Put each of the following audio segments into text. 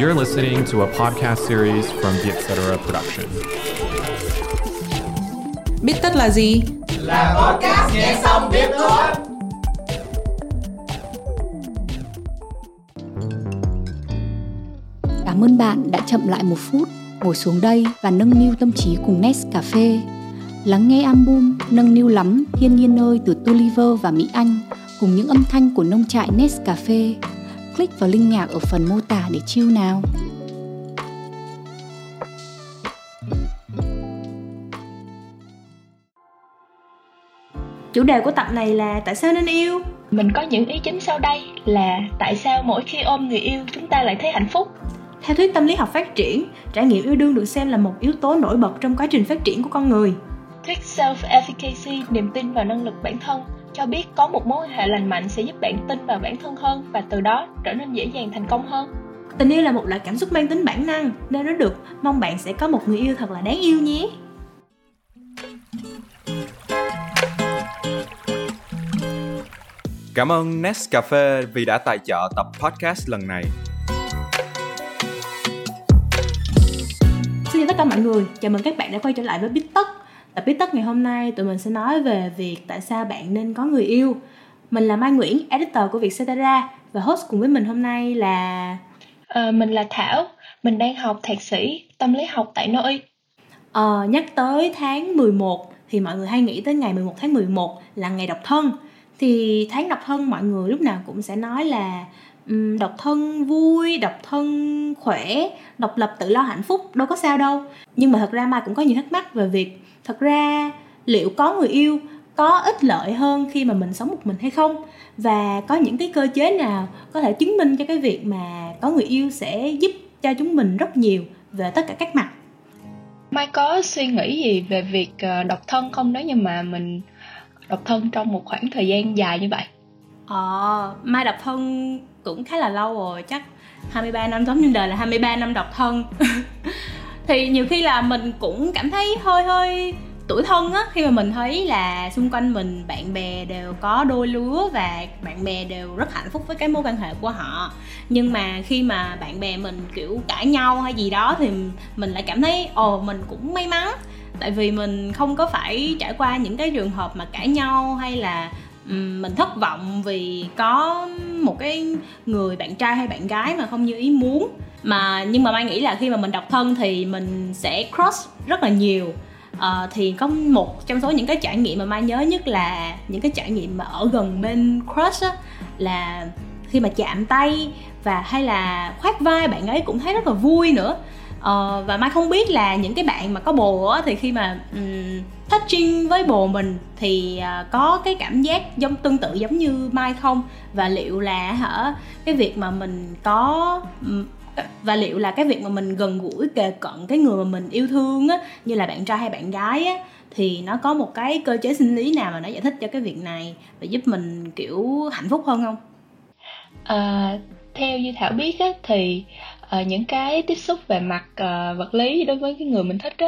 You're listening to a podcast series from the Etc. Production. Biết tất là gì? Là podcast nghe xong biết thôi. Cảm ơn bạn đã chậm lại một phút, ngồi xuống đây và nâng niu tâm trí cùng Nescafe. Lắng nghe album Nâng niu lắm thiên nhiên ơi từ Touliver và Mỹ Anh cùng những âm thanh của nông trại Nescafe. Click vào link nhạc ở phần mô tả để chill nào. Chủ đề của tập này là tại sao nên yêu? Mình có những ý chính sau đây là tại sao mỗi khi ôm người yêu chúng ta lại thấy hạnh phúc? Theo thuyết tâm lý học phát triển, trải nghiệm yêu đương được xem là một yếu tố nổi bật trong quá trình phát triển của con người. Thuyết self-efficacy, niềm tin vào năng lực bản thân, cho biết có một mối quan hệ lành mạnh sẽ giúp bạn tin vào bản thân hơn và từ đó trở nên dễ dàng thành công hơn. Tình yêu là một loại cảm xúc mang tính bản năng, nên nó được mong bạn sẽ có một người yêu thật là đáng yêu nhé. Cảm ơn Nescafe vì đã tài trợ tập podcast lần này. Xin chào tất cả mọi người, chào mừng các bạn đã quay trở lại với Biết Tất. Tập Biết Tất ngày hôm nay tụi mình sẽ nói về việc tại sao bạn nên có người yêu. Mình là Mai Nguyễn, editor của Vietcetera, và host cùng với mình hôm nay là... mình là Thảo, mình đang học thạc sĩ tâm lý học tại Noi. Nhắc tới tháng 11 thì mọi người hay nghĩ tới ngày 11 tháng 11 là ngày độc thân. Thì tháng độc thân mọi người lúc nào cũng sẽ nói là độc thân vui, độc thân khỏe, độc lập tự lo hạnh phúc, đâu có sao đâu. Nhưng mà thật ra Mai cũng có nhiều thắc mắc về việc thật ra liệu có người yêu có ích lợi hơn khi mà mình sống một mình hay không? Và có những cái cơ chế nào có thể chứng minh cho cái việc mà có người yêu sẽ giúp cho chúng mình rất nhiều về tất cả các mặt? Mai có suy nghĩ gì về việc độc thân không nếu như mà mình độc thân trong một khoảng thời gian dài như vậy? Mai độc thân cũng khá là lâu rồi, chắc 23 năm, giống như đời là 23 năm độc thân. Thì nhiều khi là mình cũng cảm thấy hơi tủi thân á, khi mà mình thấy là xung quanh mình bạn bè đều có đôi lứa và bạn bè đều rất hạnh phúc với cái mối quan hệ của họ. Nhưng mà khi mà bạn bè mình kiểu cãi nhau hay gì đó thì mình lại cảm thấy mình cũng may mắn. Tại vì mình không có phải trải qua những cái trường hợp mà cãi nhau hay là mình thất vọng vì có một cái người bạn trai hay bạn gái mà không như ý muốn. Nhưng mà Mai nghĩ là khi mà mình độc thân thì mình sẽ cross rất là nhiều. Thì có một trong số những cái trải nghiệm mà Mai nhớ nhất là những cái trải nghiệm mà ở gần bên crush á, là khi mà chạm tay và hay là khoác vai bạn ấy cũng thấy rất là vui nữa. Và Mai không biết là những cái bạn mà có bồ á, thì khi mà touching với bồ mình thì có cái cảm giác tương tự giống như Mai không? Và liệu là cái việc mà mình gần gũi kề cận cái người mà mình yêu thương á, như là bạn trai hay bạn gái á, thì nó có một cái cơ chế sinh lý nào mà nó giải thích cho cái việc này và giúp mình kiểu hạnh phúc hơn không? Theo như Thảo biết á, thì những cái tiếp xúc về mặt vật lý đối với cái người mình thích á,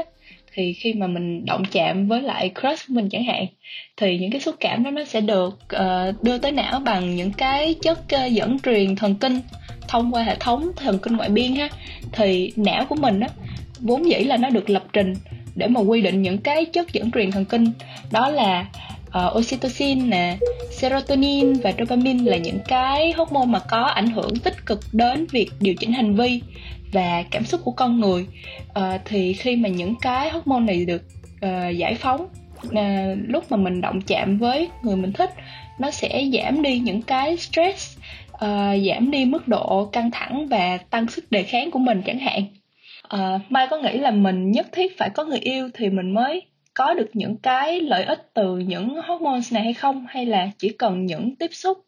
thì khi mà mình động chạm với lại crush của mình chẳng hạn, thì những cái xúc cảm đó nó sẽ được đưa tới não bằng những cái chất dẫn truyền thần kinh thông qua hệ thống thần kinh ngoại biên ha. Thì não của mình á, vốn dĩ là nó được lập trình để mà quy định những cái chất dẫn truyền thần kinh, đó là oxytocin nè, serotonin và dopamine, là những cái hormone mà có ảnh hưởng tích cực đến việc điều chỉnh hành vi và cảm xúc của con người. Thì khi mà những cái hormone này được giải phóng lúc mà mình động chạm với người mình thích, nó sẽ giảm đi những cái stress, giảm đi mức độ căng thẳng và tăng sức đề kháng của mình chẳng hạn. Mai có nghĩ là mình nhất thiết phải có người yêu thì mình mới có được những cái lợi ích từ những hormones này hay không? Hay là chỉ cần những tiếp xúc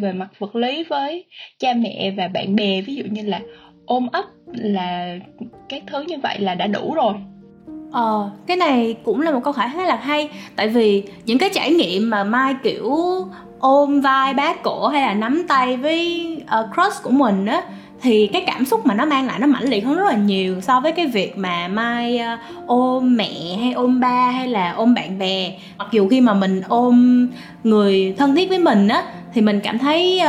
về mặt vật lý với cha mẹ và bạn bè, ví dụ như là ôm ấp, là các thứ như vậy là đã đủ rồi? Cái này cũng là một câu hỏi khá là hay. Tại vì những cái trải nghiệm mà Mai kiểu ôm vai bát cổ hay là nắm tay với crush của mình á, thì cái cảm xúc mà nó mang lại nó mãnh liệt hơn rất là nhiều so với cái việc mà Mai ôm mẹ hay ôm ba hay là ôm bạn bè. Mặc dù khi mà mình ôm người thân thiết với mình á, thì mình cảm thấy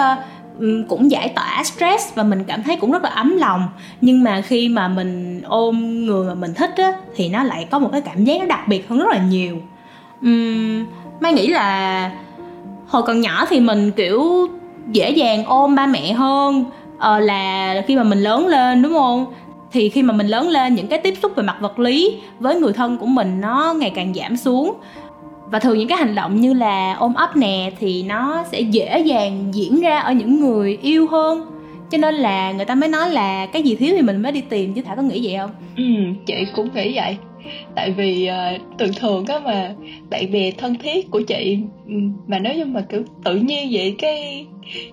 cũng giải tỏa stress và mình cảm thấy cũng rất là ấm lòng. Nhưng mà khi mà mình ôm người mà mình thích á, thì nó lại có một cái cảm giác nó đặc biệt hơn rất là nhiều. Mai nghĩ là hồi còn nhỏ thì mình kiểu dễ dàng ôm ba mẹ hơn là khi mà mình lớn lên, đúng không? Thì khi mà mình lớn lên, những cái tiếp xúc về mặt vật lý với người thân của mình nó ngày càng giảm xuống. Và thường những cái hành động như là ôm ấp nè thì nó sẽ dễ dàng diễn ra ở những người yêu hơn. Cho nên là người ta mới nói là cái gì thiếu thì mình mới đi tìm, chứ Thảo có nghĩ vậy không? Ừ, chị cũng nghĩ vậy. Tại vì thường thường á mà bạn bè thân thiết của chị mà nếu như mà kiểu tự nhiên vậy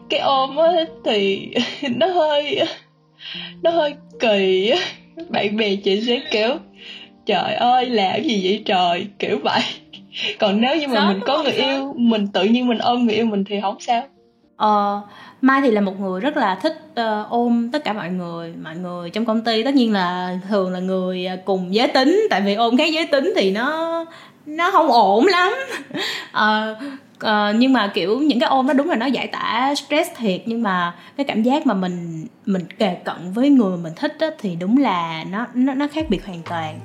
cái ôm á thì nó hơi kỳ. Bạn bè chị sẽ kiểu trời ơi làm gì vậy trời, kiểu vậy. Còn nếu như mà mình có người yêu, mình tự nhiên mình ôm người yêu mình thì không sao. Mai thì là một người rất là thích ôm tất cả mọi người trong công ty. Tất nhiên là thường là người cùng giới tính, tại vì ôm khác giới tính thì nó không ổn lắm. Nhưng mà kiểu những cái ôm đó đúng là nó giải tỏa stress thiệt, nhưng mà cái cảm giác mà mình kề cận với người mình thích đó, thì đúng là nó khác biệt hoàn toàn.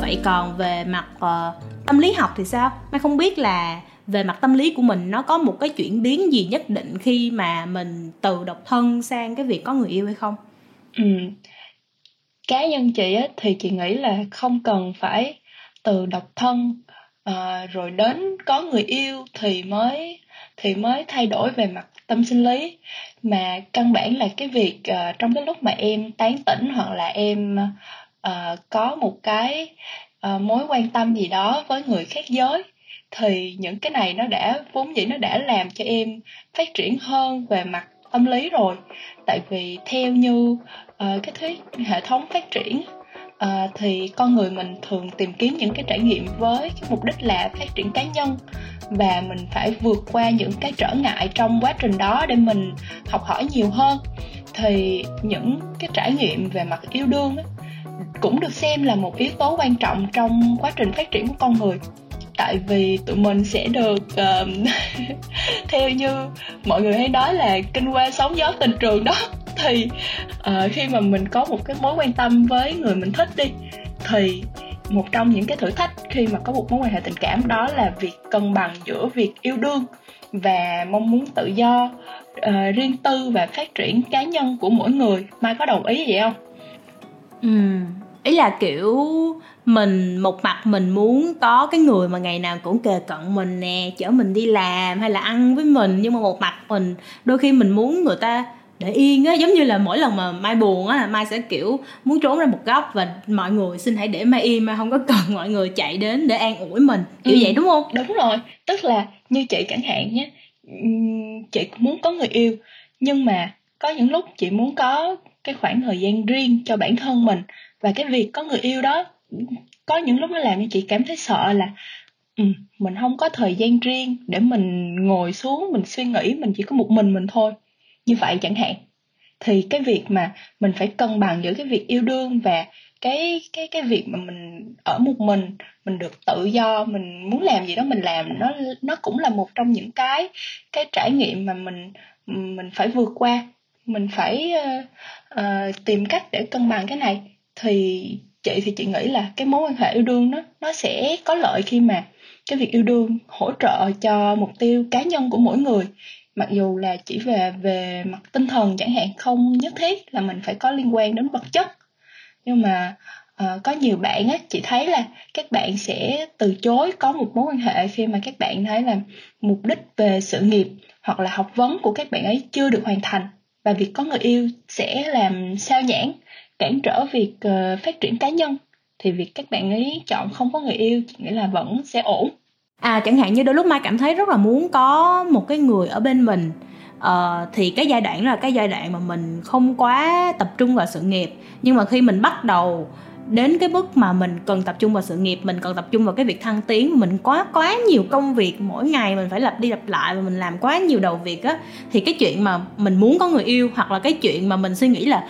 Vậy còn về mặt tâm lý học thì sao? Mai không biết là về mặt tâm lý của mình nó có một cái chuyển biến gì nhất định khi mà mình từ độc thân sang cái việc có người yêu hay không? Cá nhân chị á, thì chị nghĩ là không cần phải từ độc thân rồi đến có người yêu thì mới thay đổi về mặt tâm sinh lý. Mà căn bản là cái việc trong cái lúc mà em tán tỉnh hoặc là em có một cái mối quan tâm gì đó với người khác giới, thì những cái này nó đã vốn dĩ nó đã làm cho em phát triển hơn về mặt tâm lý rồi. Tại vì theo như cái thuyết hệ thống phát triển thì con người mình thường tìm kiếm những cái trải nghiệm với cái mục đích là phát triển cá nhân, và mình phải vượt qua những cái trở ngại trong quá trình đó để mình học hỏi nhiều hơn. Thì những cái trải nghiệm về mặt yêu đương ấy, cũng được xem là một yếu tố quan trọng trong quá trình phát triển của con người. Tại vì tụi mình sẽ được theo như mọi người hay nói là kinh qua sóng gió tình trường đó. Thì khi mà mình có một cái mối quan tâm với người mình thích đi, thì một trong những cái thử thách khi mà có một mối quan hệ tình cảm đó là việc cân bằng giữa việc yêu đương và mong muốn tự do, riêng tư và phát triển cá nhân của mỗi người. Mai có đồng ý vậy không? Ý là kiểu mình một mặt mình muốn có cái người mà ngày nào cũng kề cận mình nè, chở mình đi làm hay là ăn với mình, nhưng mà một mặt mình đôi khi mình muốn người ta để yên á. Giống như là mỗi lần mà Mai buồn á là Mai sẽ kiểu muốn trốn ra một góc và mọi người xin hãy để Mai yên, Mai không có cần mọi người chạy đến để an ủi mình, kiểu vậy đúng không? Đúng rồi, tức là như chị chẳng hạn nhé, chị muốn có người yêu nhưng mà có những lúc chị muốn có cái khoảng thời gian riêng cho bản thân mình, và cái việc có người yêu đó có những lúc nó làm cho chị cảm thấy sợ là mình không có thời gian riêng để mình ngồi xuống mình suy nghĩ, mình chỉ có một mình thôi, như vậy chẳng hạn. Thì cái việc mà mình phải cân bằng giữa cái việc yêu đương và cái việc mà mình ở một mình được tự do, mình muốn làm gì đó mình làm, nó cũng là một trong những cái trải nghiệm mà mình phải vượt qua. Mình phải tìm cách để cân bằng cái này. Thì chị nghĩ là cái mối quan hệ yêu đương nó sẽ có lợi khi mà cái việc yêu đương hỗ trợ cho mục tiêu cá nhân của mỗi người. Mặc dù là chỉ về mặt tinh thần chẳng hạn, không nhất thiết là mình phải có liên quan đến vật chất. Nhưng mà có nhiều bạn á, chị thấy là các bạn sẽ từ chối có một mối quan hệ khi mà các bạn thấy là mục đích về sự nghiệp hoặc là học vấn của các bạn ấy chưa được hoàn thành. Và việc có người yêu sẽ làm sao nhãng, cản trở việc phát triển cá nhân. Thì việc các bạn ấy chọn không có người yêu, nghĩa là vẫn sẽ ổn. Chẳng hạn như đôi lúc Mai cảm thấy rất là muốn có một cái người ở bên mình, thì cái giai đoạn đó là cái giai đoạn mà mình không quá tập trung vào sự nghiệp. Nhưng mà khi mình bắt đầu đến cái mức mà mình cần tập trung vào sự nghiệp, mình cần tập trung vào cái việc thăng tiến, mình quá nhiều công việc mỗi ngày, mình phải lặp đi lặp lại và mình làm quá nhiều đầu việc á, thì cái chuyện mà mình muốn có người yêu, hoặc là cái chuyện mà mình suy nghĩ là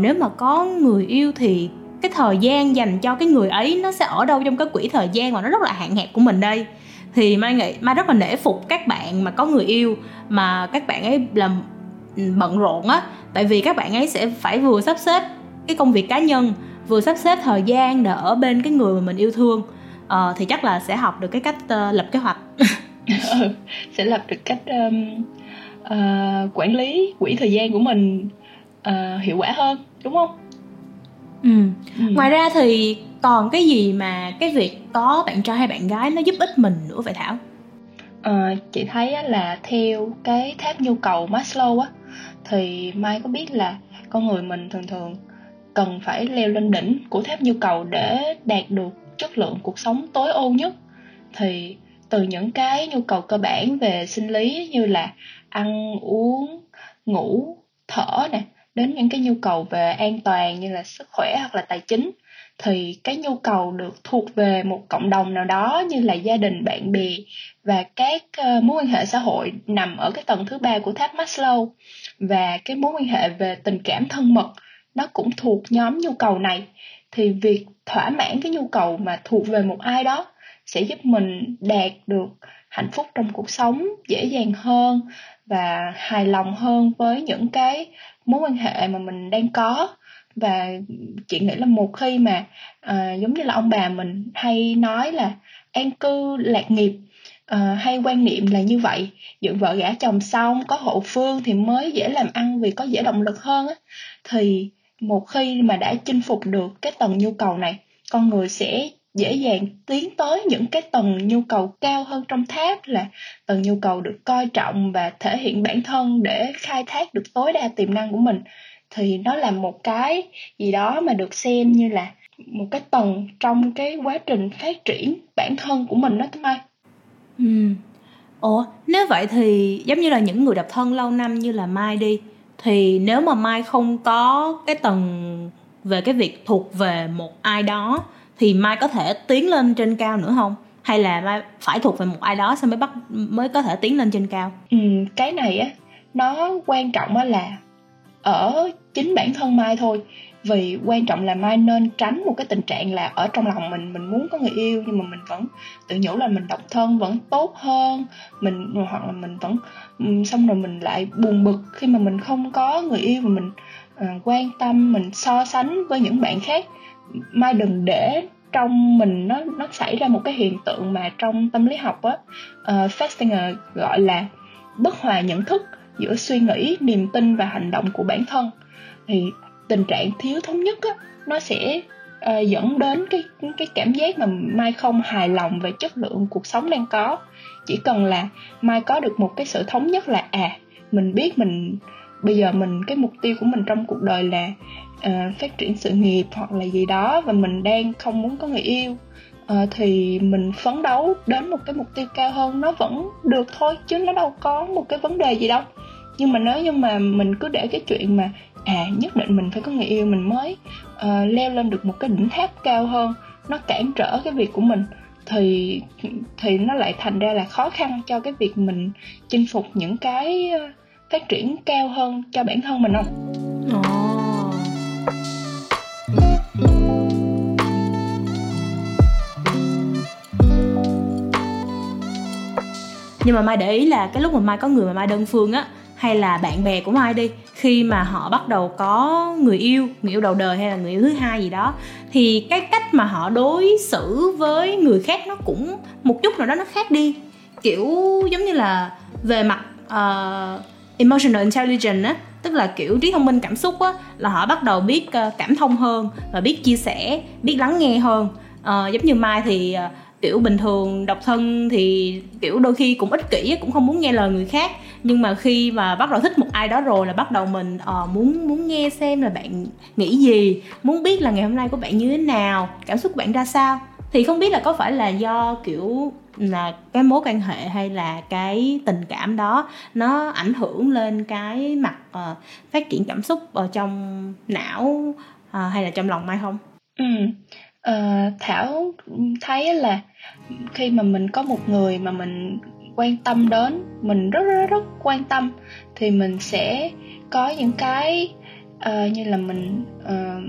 nếu mà có người yêu thì cái thời gian dành cho cái người ấy nó sẽ ở đâu trong cái quỹ thời gian mà nó rất là hạn hẹp của mình đây. Thì Mai nghĩ, Mai rất là nể phục các bạn mà có người yêu, mà các bạn ấy làm bận rộn á, tại vì các bạn ấy sẽ phải vừa sắp xếp cái công việc cá nhân, vừa sắp xếp thời gian để ở bên cái người mà mình yêu thương. Thì chắc là sẽ học được cái cách lập kế hoạch. Sẽ lập được cách quản lý quỹ thời gian của mình hiệu quả hơn, đúng không? Ừ. Ngoài ra thì còn cái gì mà cái việc có bạn trai hay bạn gái nó giúp ích mình nữa vậy Thảo? Chị thấy là theo cái tháp nhu cầu Maslow á, thì Mai có biết là con người mình thường thường cần phải leo lên đỉnh của tháp nhu cầu để đạt được chất lượng cuộc sống tối ưu nhất. Thì từ những cái nhu cầu cơ bản về sinh lý như là ăn, uống, ngủ, thở nè, đến những cái nhu cầu về an toàn như là sức khỏe hoặc là tài chính, thì cái nhu cầu được thuộc về một cộng đồng nào đó như là gia đình, bạn bè và các mối quan hệ xã hội nằm ở cái tầng thứ 3 của tháp Maslow. Và cái mối quan hệ về tình cảm thân mật nó cũng thuộc nhóm nhu cầu này. Thì việc thỏa mãn cái nhu cầu mà thuộc về một ai đó sẽ giúp mình đạt được hạnh phúc trong cuộc sống dễ dàng hơn và hài lòng hơn với những cái mối quan hệ mà mình đang có. Và chị nghĩ là một khi mà giống như là ông bà mình hay nói là an cư lạc nghiệp, hay quan niệm là như vậy, dựng vợ gả chồng xong có hậu phương thì mới dễ làm ăn vì có dễ động lực hơn á. Thì một khi mà đã chinh phục được cái tầng nhu cầu này, con người sẽ dễ dàng tiến tới những cái tầng nhu cầu cao hơn trong tháp, là tầng nhu cầu được coi trọng và thể hiện bản thân để khai thác được tối đa tiềm năng của mình. Thì nó là một cái gì đó mà được xem như là một cái tầng trong cái quá trình phát triển bản thân của mình đó Mai. Nếu vậy thì giống như là những người độc thân lâu năm như là Mai đi, thì nếu mà Mai không có cái tầng về cái việc thuộc về một ai đó thì Mai có thể tiến lên trên cao nữa không? Hay là Mai phải thuộc về một ai đó xong mới có thể tiến lên trên cao? Cái này á, nó quan trọng á là ở chính bản thân Mai thôi. Vì quan trọng là Mai nên tránh một cái tình trạng là ở trong lòng mình muốn có người yêu nhưng mà mình vẫn tự nhủ là mình độc thân vẫn tốt hơn mình, hoặc là mình vẫn xong rồi mình lại buồn bực khi mà mình không có người yêu và mình quan tâm, mình so sánh với những bạn khác. Mai đừng để trong mình nó xảy ra một cái hiện tượng mà trong tâm lý học á, Festinger gọi là bất hòa nhận thức giữa suy nghĩ, niềm tin và hành động của bản thân. Thì tình trạng thiếu thống nhất á, nó sẽ dẫn đến cái cảm giác mà Mai không hài lòng về chất lượng cuộc sống đang có. Chỉ cần là Mai có được một cái sự thống nhất là mình biết mình bây giờ cái mục tiêu của mình trong cuộc đời là phát triển sự nghiệp hoặc là gì đó, và mình đang không muốn có người yêu, thì mình phấn đấu đến một cái mục tiêu cao hơn nó vẫn được thôi, chứ nó đâu có một cái vấn đề gì đâu. Nhưng mà nếu như mà mình cứ để cái chuyện mà nhất định mình phải có người yêu mình mới leo lên được một cái đỉnh tháp cao hơn, nó cản trở cái việc của mình, thì nó lại thành ra là khó khăn cho cái việc mình chinh phục những cái phát triển cao hơn cho bản thân mình không? Nhưng mà Mai để ý là cái lúc mà Mai có người mà Mai đơn phương á, hay là bạn bè của Mai đi, khi mà họ bắt đầu có người yêu đầu đời hay là người yêu thứ hai gì đó, thì cái cách mà họ đối xử với người khác nó cũng một chút nào đó nó khác đi. Kiểu giống như là về mặt emotional intelligence á, tức là kiểu trí thông minh cảm xúc á, là họ bắt đầu biết cảm thông hơn và biết chia sẻ, biết lắng nghe hơn. Giống như Mai thì kiểu bình thường độc thân thì kiểu đôi khi cũng ích kỷ, cũng không muốn nghe lời người khác, nhưng mà khi mà bắt đầu thích một ai đó rồi là bắt đầu mình muốn nghe xem là bạn nghĩ gì, muốn biết là ngày hôm nay của bạn như thế nào, cảm xúc của bạn ra sao. Thì không biết là có phải là do kiểu là cái mối quan hệ hay là cái tình cảm đó nó ảnh hưởng lên cái mặt phát triển cảm xúc ở trong não hay là trong lòng Mai không? Thảo thấy là khi mà mình có một người mà mình quan tâm đến, mình rất quan tâm, thì mình sẽ có những cái như là mình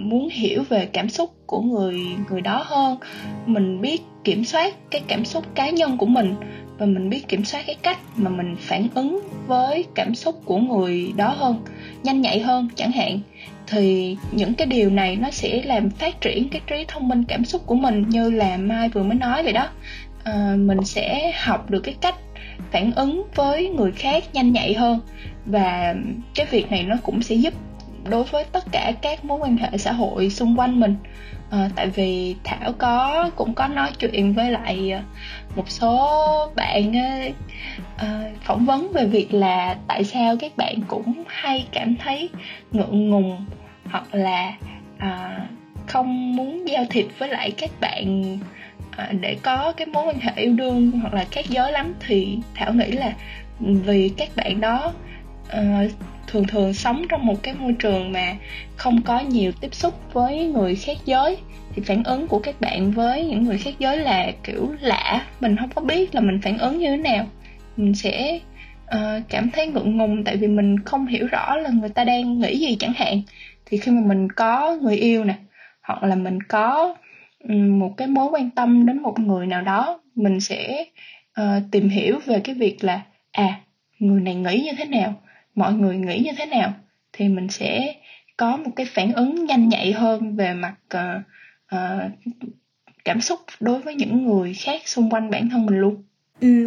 muốn hiểu về cảm xúc của người đó hơn. Mình biết kiểm soát cái cảm xúc cá nhân của mình, và mình biết kiểm soát cái cách mà mình phản ứng với cảm xúc của người đó hơn, nhanh nhạy hơn chẳng hạn. Thì những cái điều này nó sẽ làm phát triển cái trí thông minh cảm xúc của mình, như là Mai vừa mới nói vậy đó. Mình sẽ học được cái cách phản ứng với người khác nhanh nhạy hơn, và cái việc này nó cũng sẽ giúp đối với tất cả các mối quan hệ xã hội xung quanh mình. Tại vì Thảo cũng có nói chuyện với lại một số bạn phỏng vấn về việc là tại sao các bạn cũng hay cảm thấy ngượng ngùng, hoặc là không muốn giao thiệp với lại các bạn để có cái mối quan hệ yêu đương hoặc là khác giới lắm. Thì Thảo nghĩ là vì các bạn đó thường thường sống trong một cái môi trường mà không có nhiều tiếp xúc với người khác giới, thì phản ứng của các bạn với những người khác giới là kiểu lạ, mình không có biết là mình phản ứng như thế nào. Mình sẽ cảm thấy ngượng ngùng tại vì mình không hiểu rõ là người ta đang nghĩ gì chẳng hạn. Thì khi mà mình có người yêu nè, hoặc là mình có một cái mối quan tâm đến một người nào đó, mình sẽ tìm hiểu về cái việc là người này nghĩ như thế nào, mọi người nghĩ như thế nào, thì mình sẽ có một cái phản ứng nhanh nhạy hơn về mặt cảm xúc đối với những người khác xung quanh bản thân mình luôn.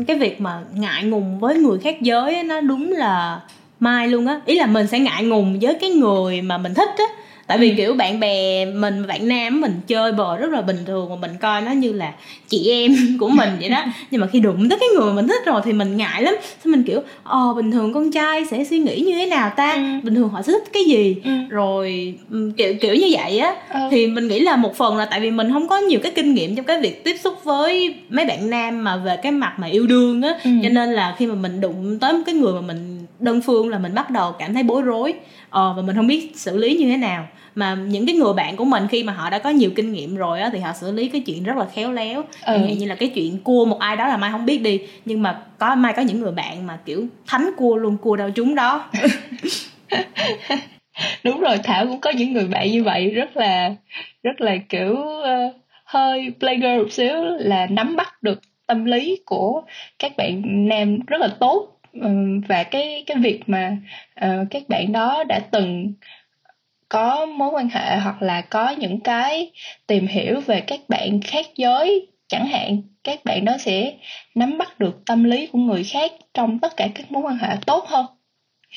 Cái việc mà ngại ngùng với người khác giới ấy, nó đúng là Mai luôn á. Ý là mình sẽ ngại ngùng với cái người mà mình thích á. Tại vì kiểu bạn bè mình, bạn nam mình chơi bời rất là bình thường, mà mình coi nó như là chị em của mình vậy đó. Nhưng mà khi đụng tới cái người mình thích rồi thì mình ngại lắm. Thế mình kiểu bình thường con trai sẽ suy nghĩ như thế nào ta, bình thường họ sẽ thích cái gì, rồi kiểu như vậy á. Thì mình nghĩ là một phần là tại vì mình không có nhiều cái kinh nghiệm trong cái việc tiếp xúc với mấy bạn nam mà về cái mặt mà yêu đương á. Cho nên là khi mà mình đụng tới một cái người mà mình đơn phương là mình bắt đầu cảm thấy bối rối, và mình không biết xử lý như thế nào. Mà những cái người bạn của mình khi mà họ đã có nhiều kinh nghiệm rồi á, thì họ xử lý cái chuyện rất là khéo léo. Như là cái chuyện cua một ai đó là Mai không biết đi, nhưng mà Mai có những người bạn mà kiểu thánh cua luôn, cua đâu trúng đó. Đúng rồi, Thảo cũng có những người bạn như vậy, rất là kiểu hơi playgirl một xíu, là nắm bắt được tâm lý của các bạn nam rất là tốt. Và cái việc mà các bạn đó đã từng có mối quan hệ hoặc là có những cái tìm hiểu về các bạn khác giới chẳng hạn, các bạn đó sẽ nắm bắt được tâm lý của người khác trong tất cả các mối quan hệ tốt hơn,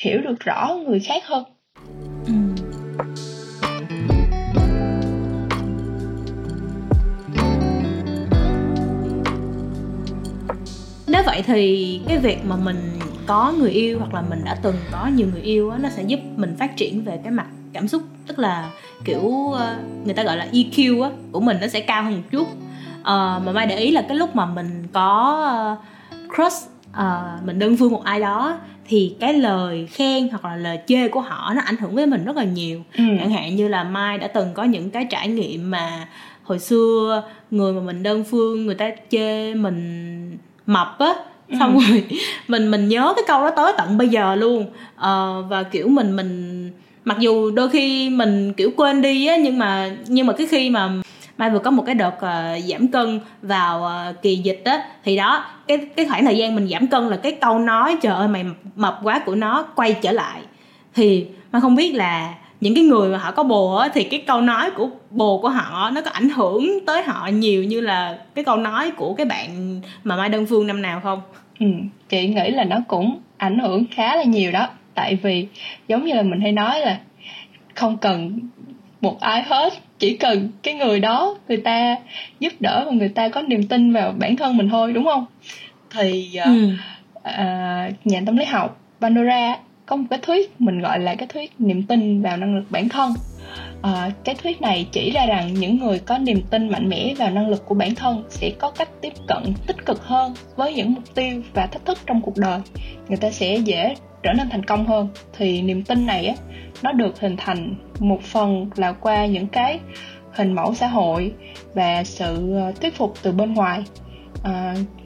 hiểu được rõ người khác hơn. Nếu vậy thì cái việc mà mình có người yêu hoặc là mình đã từng có nhiều người yêu á, nó sẽ giúp mình phát triển về cái mặt cảm xúc, tức là kiểu người ta gọi là EQ á, của mình nó sẽ cao hơn một chút. Mà Mai để ý là cái lúc mà mình có crush, mình đơn phương một ai đó, thì cái lời khen hoặc là lời chê của họ nó ảnh hưởng với mình rất là nhiều. Chẳng hạn như là Mai đã từng có những cái trải nghiệm mà hồi xưa người mà mình đơn phương, người ta chê mình mập á, xong rồi mình nhớ cái câu đó tới tận bây giờ luôn. Và kiểu mình mặc dù đôi khi mình kiểu quên đi á, nhưng mà cái khi mà Mai vừa có một cái đợt giảm cân vào kỳ dịch á, thì đó cái khoảng thời gian mình giảm cân là cái câu nói trời ơi mày mập quá của nó quay trở lại. Thì Mai không biết là những cái người mà họ có bồ á, thì cái câu nói của bồ của họ nó có ảnh hưởng tới họ nhiều như là cái câu nói của cái bạn mà Mai đơn phương năm nào không? Chị nghĩ là nó cũng ảnh hưởng khá là nhiều đó. Tại vì giống như là mình hay nói là không cần một ai hết, chỉ cần cái người đó người ta giúp đỡ và người ta có niềm tin vào bản thân mình thôi, đúng không? Thì nhà tâm lý học Bandura có một cái thuyết mình gọi là cái thuyết niềm tin vào năng lực bản thân. Cái thuyết này chỉ ra rằng những người có niềm tin mạnh mẽ vào năng lực của bản thân sẽ có cách tiếp cận tích cực hơn với những mục tiêu và thách thức trong cuộc đời, người ta sẽ dễ trở nên thành công hơn. Thì niềm tin này á, nó được hình thành một phần là qua những cái hình mẫu xã hội và sự thuyết phục từ bên ngoài,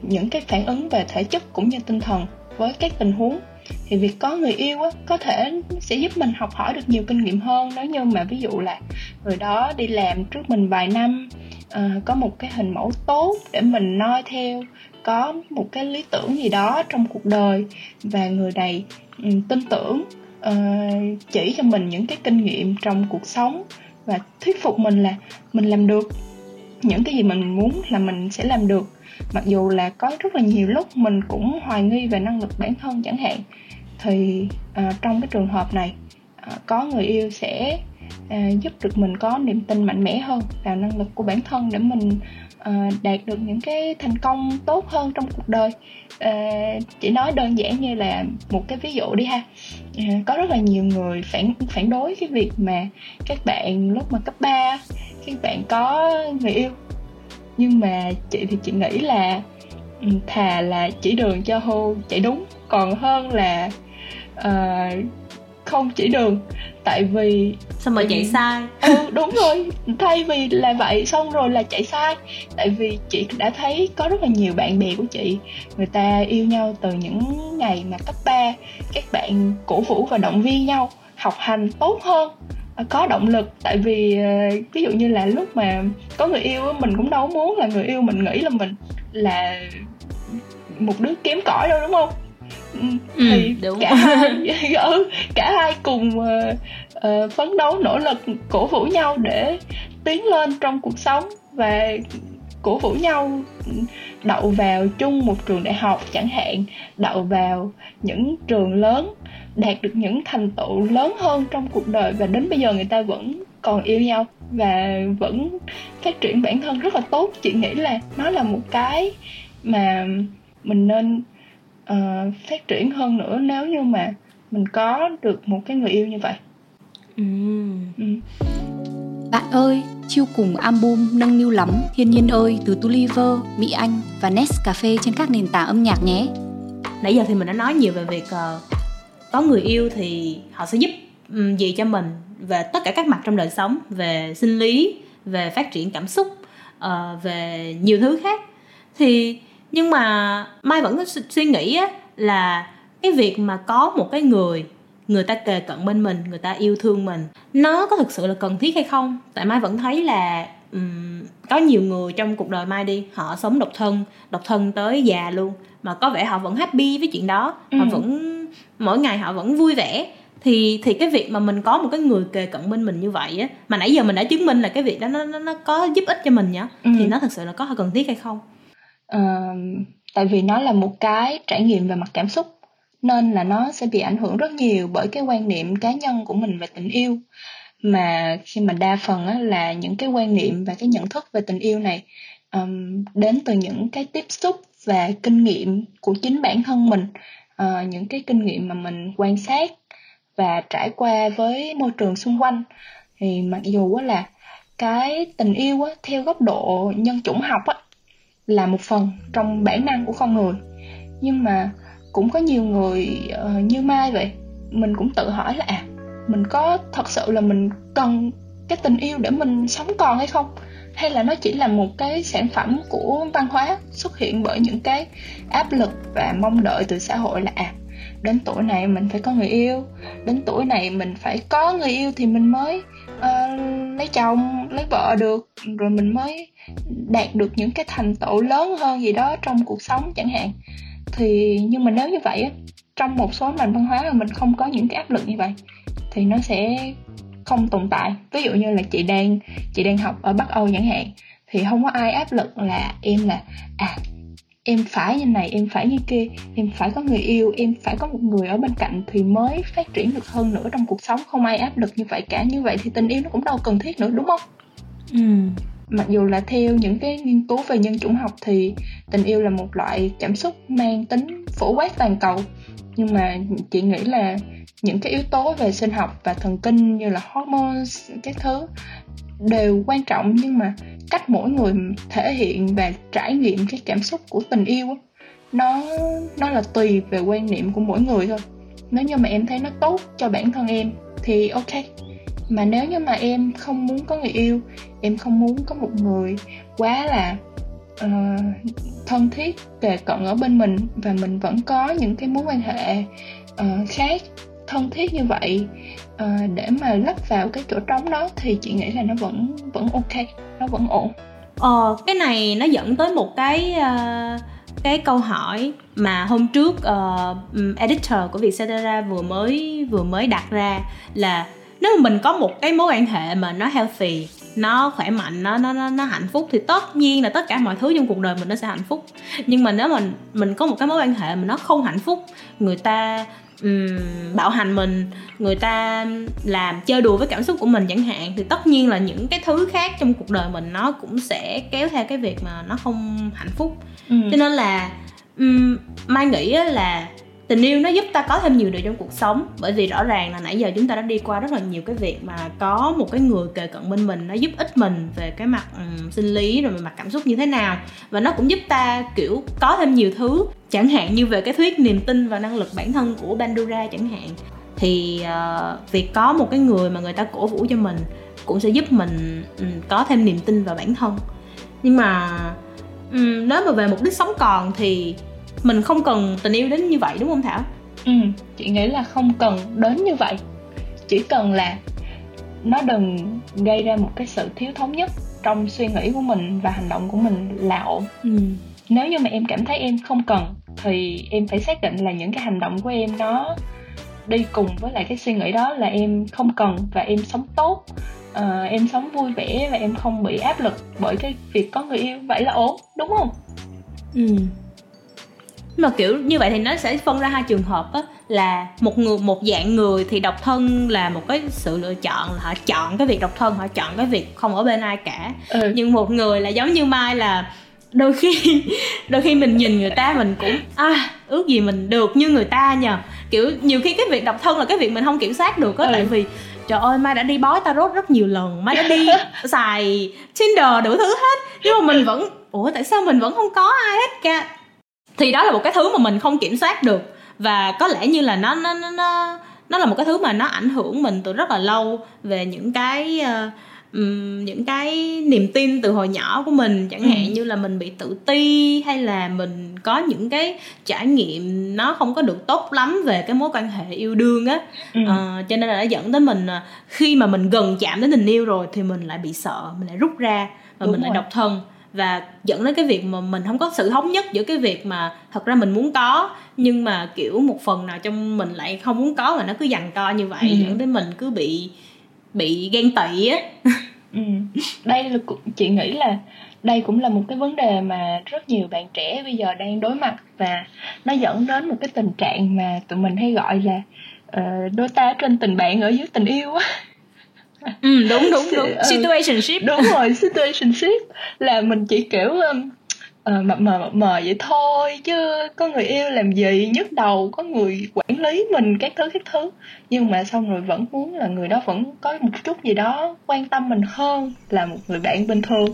những cái phản ứng về thể chất cũng như tinh thần với các tình huống. Thì việc có người yêu có thể sẽ giúp mình học hỏi được nhiều kinh nghiệm hơn nếu như mà ví dụ là người đó đi làm trước mình vài năm, có một cái hình mẫu tốt để mình noi theo, có một cái lý tưởng gì đó trong cuộc đời và người này tin tưởng, chỉ cho mình những cái kinh nghiệm trong cuộc sống và thuyết phục mình là mình làm được những cái gì mình muốn, là mình sẽ làm được. Mặc dù là có rất là nhiều lúc mình cũng hoài nghi về năng lực bản thân chẳng hạn, thì trong cái trường hợp này có người yêu sẽ giúp được mình có niềm tin mạnh mẽ hơn vào năng lực của bản thân để mình đạt được những cái thành công tốt hơn trong cuộc đời. Chỉ nói đơn giản như là một cái ví dụ đi ha, có rất là nhiều người phản đối cái việc mà các bạn lúc mà cấp 3 các bạn có người yêu, nhưng mà chị thì chị nghĩ là thà là chỉ đường cho Hô chạy đúng còn hơn là không chỉ đường, tại vì sao mà chạy sai. Đúng rồi, thay vì là vậy xong rồi là chạy sai. Tại vì chị đã thấy có rất là nhiều bạn bè của chị, người ta yêu nhau từ những ngày mà cấp 3, các bạn cổ vũ và động viên nhau học hành tốt hơn, có động lực. Tại vì ví dụ như là lúc mà có người yêu mình cũng đâu muốn là người yêu mình nghĩ là mình là một đứa kém cỏi đâu, đúng không? Thì đúng. Cả hai cùng phấn đấu, nỗ lực, cổ vũ nhau để tiến lên trong cuộc sống và cổ vũ nhau đậu vào chung một trường đại học chẳng hạn, đậu vào những trường lớn, đạt được những thành tựu lớn hơn trong cuộc đời, và đến bây giờ người ta vẫn còn yêu nhau và vẫn phát triển bản thân rất là tốt. Chị nghĩ là nó là một cái mà mình nên phát triển hơn nữa nếu như mà mình có được một cái người yêu như vậy. Bạn ơi, chiêu cùng album Nâng niu lắm, Thiên nhiên ơi từ Touliver, Mỹ Anh và Nescafe trên các nền tảng âm nhạc nhé. Nãy giờ thì mình đã nói nhiều về việc có người yêu thì họ sẽ giúp gì cho mình về tất cả các mặt trong đời sống, về sinh lý, về phát triển cảm xúc, về nhiều thứ khác. Thì nhưng mà Mai vẫn có suy nghĩ á, là cái việc mà có một cái người ta kề cận bên mình, người ta yêu thương mình, nó có thực sự là cần thiết hay không? Tại Mai vẫn thấy là có nhiều người trong cuộc đời Mai đi, họ sống độc thân tới già luôn, mà có vẻ họ vẫn happy với chuyện đó, họ vẫn mỗi ngày họ vẫn vui vẻ. Thì cái việc mà mình có một cái người kề cận bên mình như vậy á, mà nãy giờ mình đã chứng minh là cái việc đó nó có giúp ích cho mình nhá, thì nó thực sự là có cần thiết hay không? Tại vì nó là một cái trải nghiệm về mặt cảm xúc, nên là nó sẽ bị ảnh hưởng rất nhiều bởi cái quan niệm cá nhân của mình về tình yêu. Mà khi mà đa phần á, là những cái quan niệm và cái nhận thức về tình yêu này đến từ những cái tiếp xúc và kinh nghiệm của chính bản thân mình, những cái kinh nghiệm mà mình quan sát và trải qua với môi trường xung quanh. Thì mặc dù á, là cái tình yêu á, theo góc độ nhân chủng học á, là một phần trong bản năng của con người, nhưng mà cũng có nhiều người như Mai vậy, mình cũng tự hỏi là mình có thật sự là mình cần cái tình yêu để mình sống còn hay không, hay là nó chỉ là một cái sản phẩm của văn hóa xuất hiện bởi những cái áp lực và mong đợi từ xã hội là đến tuổi này mình phải có người yêu, đến tuổi này mình phải có người yêu thì mình mới lấy chồng, lấy vợ được, rồi mình mới đạt được những cái thành tựu lớn hơn gì đó trong cuộc sống chẳng hạn. Thì nhưng mà nếu như vậy, trong một số nền văn hóa mà mình không có những cái áp lực như vậy thì nó sẽ không tồn tại. Ví dụ như là chị đang học ở Bắc Âu chẳng hạn, thì không có ai áp lực là em là em phải như này, em phải như kia, em phải có người yêu, em phải có một người ở bên cạnh thì mới phát triển được hơn nữa trong cuộc sống. Không ai áp lực như vậy cả. Như vậy thì tình yêu nó cũng đâu cần thiết nữa, đúng không? Mặc dù là theo những cái nghiên cứu về nhân chủng học thì tình yêu là một loại cảm xúc mang tính phổ quát toàn cầu, nhưng mà chị nghĩ là những cái yếu tố về sinh học và thần kinh như là hormone các thứ đều quan trọng, nhưng mà cách mỗi người thể hiện và trải nghiệm cái cảm xúc của tình yêu đó, nó là tùy về quan niệm của mỗi người thôi. Nếu như mà em thấy nó tốt cho bản thân em thì ok, Mà nếu như mà em không muốn có người yêu, em không muốn có một người quá là thân thiết kề cận ở bên mình, và mình vẫn có những cái mối quan hệ khác thân thiết như vậy để mà lấp vào cái chỗ trống đó, thì chị nghĩ là nó vẫn ok, nó vẫn ổn. Cái này nó dẫn tới một cái câu hỏi mà hôm trước editor của Vietcetera vừa mới đặt ra, là nếu mình có một cái mối quan hệ mà nó healthy, nó khỏe mạnh, nó hạnh phúc, thì tất nhiên là tất cả mọi thứ trong cuộc đời mình nó sẽ hạnh phúc. Nhưng mà nếu mình có một cái mối quan hệ mà nó không hạnh phúc, người ta bạo hành mình, người ta làm chơi đùa với cảm xúc của mình chẳng hạn, thì tất nhiên là những cái thứ khác trong cuộc đời mình nó cũng sẽ kéo theo cái việc mà nó không hạnh phúc. Cho nên là Mai nghĩ là tình yêu nó giúp ta có thêm nhiều điều trong cuộc sống, bởi vì rõ ràng là nãy giờ chúng ta đã đi qua rất là nhiều cái việc mà có một cái người kề cận bên mình nó giúp ích mình về cái mặt sinh lý, rồi về mặt cảm xúc như thế nào, và nó cũng giúp ta kiểu có thêm nhiều thứ, chẳng hạn như về cái thuyết niềm tin và năng lực bản thân của Bandura chẳng hạn. Thì việc có một cái người mà người ta cổ vũ cho mình cũng sẽ giúp mình có thêm niềm tin vào bản thân. Nhưng mà nếu mà về mục đích sống còn thì mình không cần tình yêu đến như vậy, đúng không Thảo? Chị nghĩ là không cần đến như vậy. Chỉ cần là nó đừng gây ra một cái sự thiếu thống nhất trong suy nghĩ của mình và hành động của mình là ổn. Nếu như mà em cảm thấy em không cần, thì em phải xác định là những cái hành động của em nó đi cùng với lại cái suy nghĩ đó là em không cần, và em sống tốt, em sống vui vẻ, và em không bị áp lực bởi cái việc có người yêu. Vậy là ổn, đúng không? Mà kiểu như vậy thì nó sẽ phân ra hai trường hợp á, là một dạng người thì độc thân là một cái sự lựa chọn, là họ chọn cái việc độc thân, họ chọn cái việc không ở bên ai cả. Nhưng một người là giống như Mai, là đôi khi mình nhìn người ta mình cũng ước gì mình được như người ta nhờ. Kiểu nhiều khi cái việc độc thân là cái việc mình không kiểm soát được á. Tại vì trời ơi, Mai đã đi bói tarot rất nhiều lần, Mai đã đi xài Tinder đủ thứ hết, nhưng mà mình vẫn tại sao mình vẫn không có ai hết cả. Thì đó là một cái thứ mà mình không kiểm soát được, và có lẽ như là nó là một cái thứ mà nó ảnh hưởng mình từ rất là lâu, về những cái niềm tin từ hồi nhỏ của mình chẳng hạn, như là mình bị tự ti, hay là mình có những cái trải nghiệm nó không có được tốt lắm về cái mối quan hệ yêu đương á. Cho nên là nó dẫn tới mình khi mà mình gần chạm đến tình yêu rồi thì mình lại bị sợ, mình lại rút ra, và mình lại độc thân, và dẫn đến cái việc mà mình không có sự thống nhất giữa cái việc mà thật ra mình muốn có, nhưng mà kiểu một phần nào trong mình lại không muốn có, mà nó cứ giằng co như vậy, dẫn đến mình cứ bị ghen tị á. Đây là, chị nghĩ là đây cũng là một cái vấn đề mà rất nhiều bạn trẻ bây giờ đang đối mặt, và nó dẫn đến một cái tình trạng mà tụi mình hay gọi là đôi ta trên tình bạn ở dưới tình yêu á. Đúng situationship. Đúng rồi, situationship là mình chỉ kiểu mờ vậy thôi, chứ có người yêu làm gì, nhức đầu, có người quản lý mình các thứ, nhưng mà xong rồi vẫn muốn là người đó vẫn có một chút gì đó quan tâm mình hơn là một người bạn bình thường.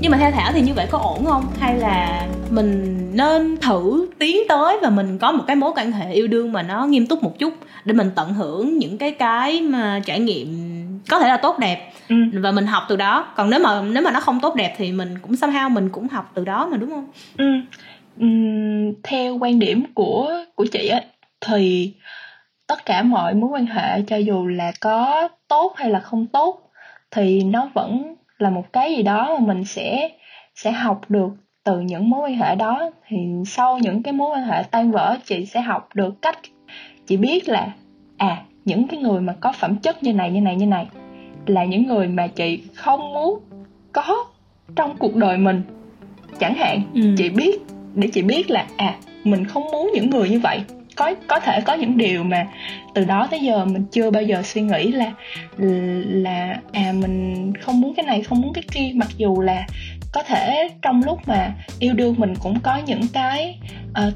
Nhưng mà theo Thảo thì như vậy có ổn không? Hay là mình nên thử tiến tới và mình có một cái mối quan hệ yêu đương mà nó nghiêm túc một chút, để mình tận hưởng những cái mà trải nghiệm có thể là tốt đẹp, và mình học từ đó. Còn nếu mà nó không tốt đẹp thì mình cũng somehow mình cũng học từ đó mà, đúng không? Theo quan điểm của chị á, thì tất cả mọi mối quan hệ, cho dù là có tốt hay là không tốt, thì nó vẫn là một cái gì đó mà mình sẽ học được từ những mối quan hệ đó. Thì sau những cái mối quan hệ tan vỡ, chị sẽ học được cách, chị biết là những cái người mà có phẩm chất như này là những người mà chị không muốn có trong cuộc đời mình chẳng hạn. Chị biết, để chị biết là mình không muốn những người như vậy. Có thể có những điều mà từ đó tới giờ mình chưa bao giờ suy nghĩ là mình không muốn cái này, không muốn cái kia. Mặc dù là có thể trong lúc mà yêu đương mình cũng có những cái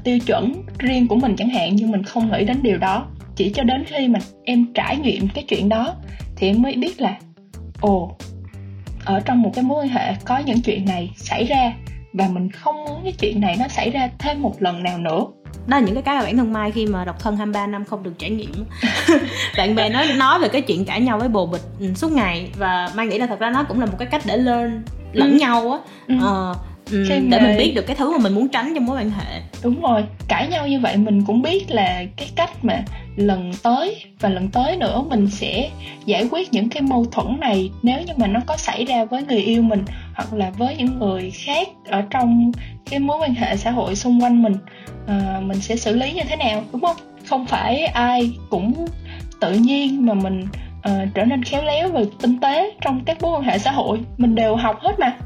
tiêu chuẩn riêng của mình chẳng hạn, nhưng mình không nghĩ đến điều đó. Chỉ cho đến khi em trải nghiệm cái chuyện đó thì em mới biết là ồ, ở trong một cái mối quan hệ có những chuyện này xảy ra và mình không muốn cái chuyện này nó xảy ra thêm một lần nào nữa. Đó là những cái mà bản thân Mai khi mà độc thân 23 năm không được trải nghiệm. Bạn bè nói về cái chuyện cãi nhau với bồ bịch suốt ngày. Và Mai nghĩ là thật ra nó cũng là một cái cách để lên lẫn nhau á. Để mình biết được cái thứ mà mình muốn tránh trong mối quan hệ. Đúng rồi, cãi nhau như vậy mình cũng biết là cái cách mà lần tới và lần tới nữa mình sẽ giải quyết những cái mâu thuẫn này nếu như mà nó có xảy ra với người yêu mình hoặc là với những người khác ở trong cái mối quan hệ xã hội xung quanh mình. Mình sẽ xử lý như thế nào, đúng không? Không phải ai cũng tự nhiên mà mình trở nên khéo léo và tinh tế trong các mối quan hệ xã hội. Mình đều học hết mà.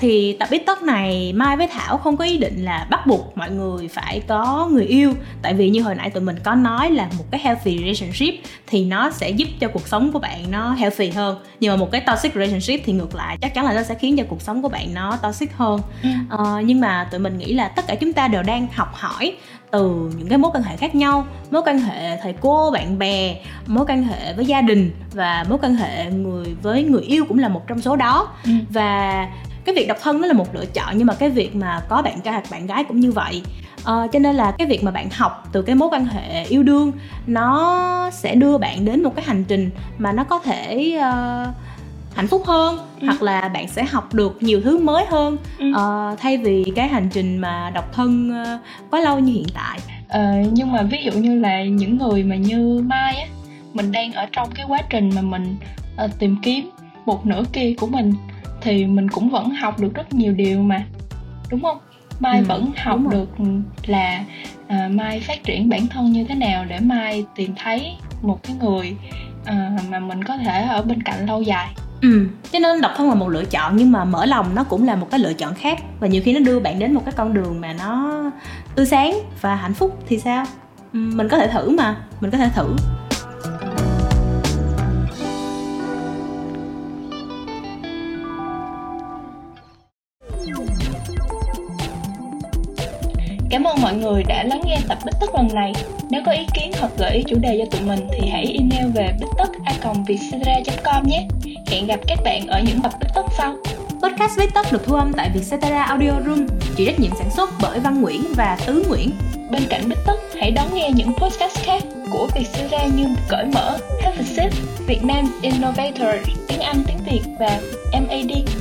Thì tập ít tóc này Mai với Thảo không có ý định là bắt buộc mọi người phải có người yêu. Tại vì như hồi nãy tụi mình có nói là một cái healthy relationship thì nó sẽ giúp cho cuộc sống của bạn nó healthy hơn. Nhưng mà một cái toxic relationship thì ngược lại, chắc chắn là nó sẽ khiến cho cuộc sống của bạn nó toxic hơn. Nhưng mà tụi mình nghĩ là tất cả chúng ta đều đang học hỏi từ những cái mối quan hệ khác nhau. Mối quan hệ thầy cô, bạn bè, mối quan hệ với gia đình và mối quan hệ với người yêu cũng là một trong số đó. Và cái việc độc thân nó là một lựa chọn, nhưng mà cái việc mà có bạn trai hoặc bạn gái cũng như vậy. Cho nên là cái việc mà bạn học từ cái mối quan hệ yêu đương nó sẽ đưa bạn đến một cái hành trình mà nó có thể hạnh phúc hơn, hoặc là bạn sẽ học được nhiều thứ mới hơn, thay vì cái hành trình mà độc thân quá lâu như hiện tại. Nhưng mà ví dụ như là những người mà như Mai á, mình đang ở trong cái quá trình mà mình tìm kiếm một nửa kia của mình thì mình cũng vẫn học được rất nhiều điều mà, đúng không? Mai vẫn học được là Mai phát triển bản thân như thế nào để Mai tìm thấy một cái người mà mình có thể ở bên cạnh lâu dài. Cho nên độc thân là một lựa chọn, nhưng mà mở lòng nó cũng là một cái lựa chọn khác. Và nhiều khi nó đưa bạn đến một cái con đường mà nó tươi sáng và hạnh phúc thì sao? Mình có thể thử mà, mình có thể thử. Cảm ơn mọi người đã lắng nghe tập Bít Tất lần này. Nếu có ý kiến hoặc gợi ý chủ đề cho tụi mình thì hãy email về bittất@vietcetera.com nhé. Hẹn gặp các bạn ở những tập Bít Tất sau. Podcast Bít Tất được thu âm tại Vietcetera Audio Room, chịu trách nhiệm sản xuất bởi Văn Nguyễn và Tứ Nguyễn. Bên cạnh Bít Tất, hãy đón nghe những podcast khác của Vietcetera như Cởi Mở, Have a Sip, Việt Nam Innovator, Tiếng Anh, Tiếng Việt và MAD.